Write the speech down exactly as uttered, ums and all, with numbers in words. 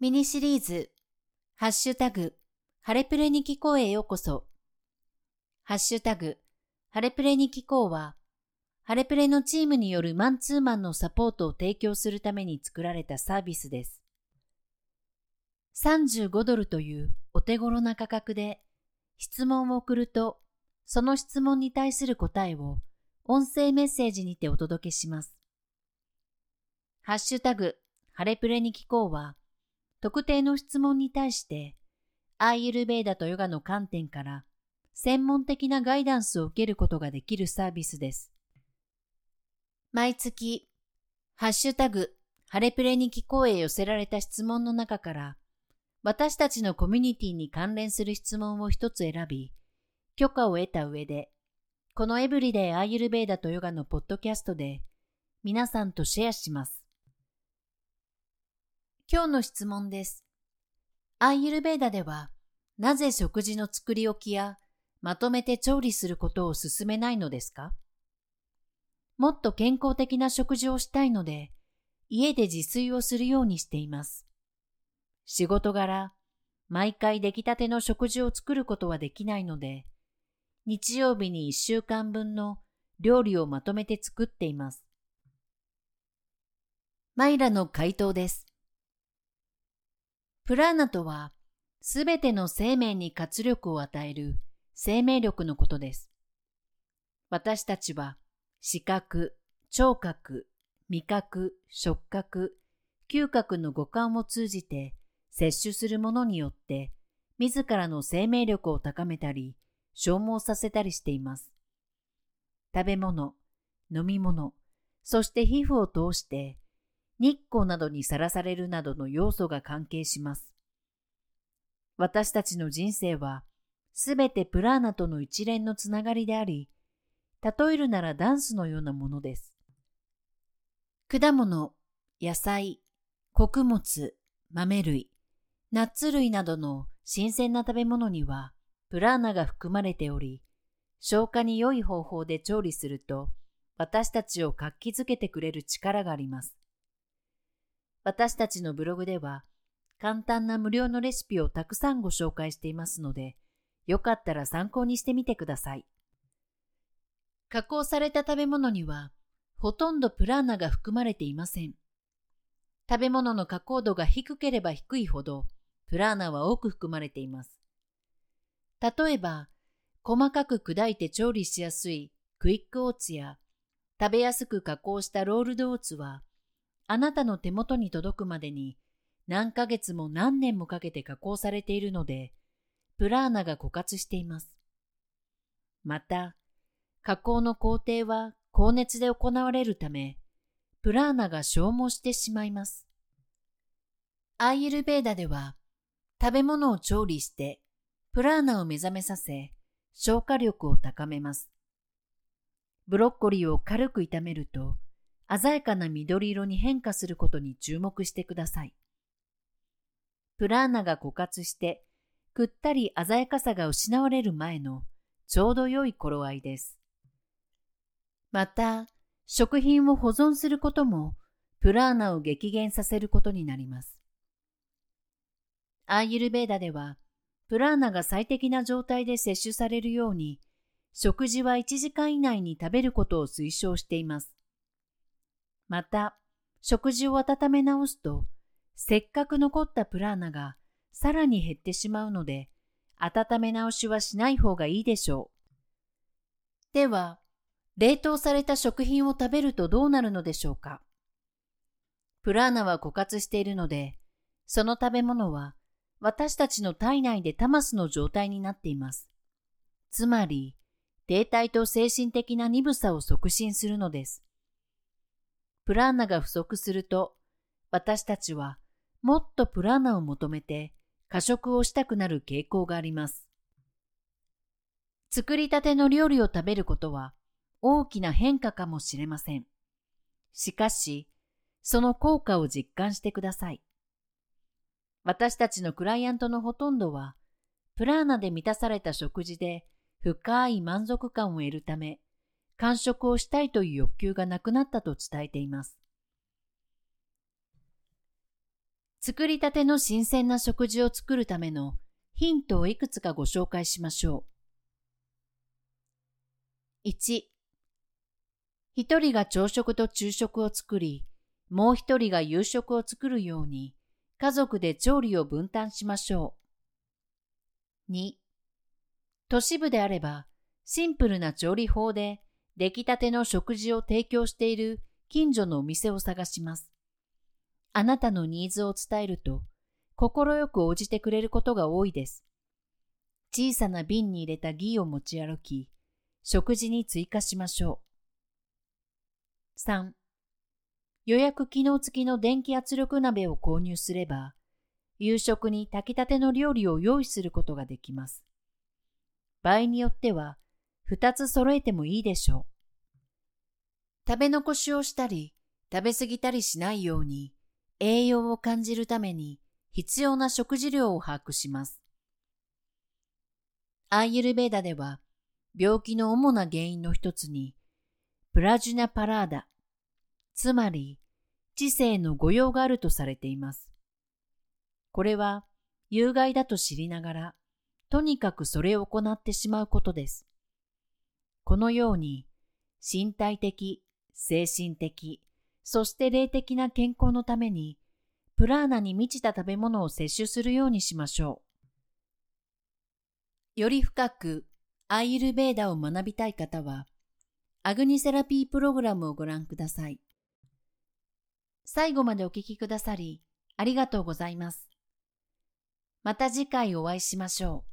ミニシリーズハッシュタグハレプレに聞こうへようこそ。ハッシュタグハレプレに聞こうは、ハレプレのチームによるマンツーマンのサポートを提供するために作られたサービスです。さんじゅうごドルというお手頃な価格で、質問を送ると、その質問に対する答えを音声メッセージにてお届けします。ハッシュタグハレプレに聞こうは、特定の質問に対して、アーユルヴェーダとヨガの観点から専門的なガイダンスを受けることができるサービスです。毎月、ハッシュタグハレプレに聞こうへ寄せられた質問の中から、私たちのコミュニティに関連する質問を一つ選び、許可を得た上で、このエブリデイアーユルヴェーダとヨガのポッドキャストで皆さんとシェアします。今日の質問です。アーユルヴェーダでは、なぜ食事の作り置きやまとめて調理することを勧めないのですか？もっと健康的な食事をしたいので、家で自炊をするようにしています。仕事柄、毎回出来たての食事を作ることはできないので、日曜日にいっしゅうかんぶんの料理をまとめて作っています。マイラの回答です。プラーナとは、すべての生命に活力を与える生命力のことです。私たちは、視覚、聴覚、味覚、触覚、嗅覚の五感を通じて摂取するものによって、自らの生命力を高めたり、消耗させたりしています。食べ物、飲み物、そして皮膚を通して、日光などにさらされるなどの要素が関係します。私たちの人生は、すべてプラーナとの一連のつながりであり、例えるならダンスのようなものです。果物、野菜、穀物、豆類、ナッツ類などの新鮮な食べ物にはプラーナが含まれており、消化に良い方法で調理すると、私たちを活気づけてくれる力があります。私たちのブログでは、簡単な無料のレシピをたくさんご紹介していますので、よかったら参考にしてみてください。加工された食べ物には、ほとんどプラーナが含まれていません。食べ物の加工度が低ければ低いほど、プラーナは多く含まれています。例えば、細かく砕いて調理しやすいクイックオーツや、食べやすく加工したロールドオーツは、あなたの手元に届くまでに何ヶ月も何年もかけて加工されているので、プラーナが枯渇しています。また、加工の工程は高熱で行われるため、プラーナが消耗してしまいます。アーユルヴェーダでは、食べ物を調理して、プラーナを目覚めさせ、消化力を高めます。ブロッコリーを軽く炒めると、鮮やかな緑色に変化することに注目してください。プラーナが枯渇して、くったり鮮やかさが失われる前のちょうど良い頃合いです。また、食品を保存することも、プラーナを激減させることになります。アーユルヴェーダでは、プラーナが最適な状態で摂取されるように、食事はいちじかん以内に食べることを推奨しています。また、食事を温め直すと、せっかく残ったプラーナがさらに減ってしまうので、温め直しはしない方がいいでしょう。では、冷凍された食品を食べるとどうなるのでしょうか。プラーナは枯渇しているので、その食べ物は私たちの体内でタマスの状態になっています。つまり、停滞と精神的な鈍さを促進するのです。プラーナが不足すると、私たちはもっとプラーナを求めて過食をしたくなる傾向があります。作りたての料理を食べることは、大きな変化かもしれません。しかし、その効果を実感してください。私たちのクライアントのほとんどは、プラーナで満たされた食事で深い満足感を得るため、間食をしたいという欲求がなくなったと伝えています。作りたての新鮮な食事を作るためのヒントをいくつかご紹介しましょう。いち、一人が朝食と昼食を作り、もう一人が夕食を作るように、家族で調理を分担しましょう。に、都市部であれば、シンプルな調理法で、出来たての食事を提供している近所のお店を探します。あなたのニーズを伝えると、心よく応じてくれることが多いです。小さな瓶に入れたギーを持ち歩き、食事に追加しましょう。さん、予約機能付きの電気圧力鍋を購入すれば、夕食に炊きたての料理を用意することができます。場合によっては、ふたつ揃えてもいいでしょう。食べ残しをしたり、食べ過ぎたりしないように、栄養を感じるために必要な食事量を把握します。アーユルヴェーダでは、病気の主な原因の一つに、プラジュナパラーダ、つまり知性の誤用があるとされています。これは有害だと知りながら、とにかくそれを行ってしまうことです。このように、身体的、精神的、そして霊的な健康のために、プラーナに満ちた食べ物を摂取するようにしましょう。より深くアーユルヴェーダを学びたい方は、アグニセラピープログラムをご覧ください。最後までお聞きくださり、ありがとうございます。また次回お会いしましょう。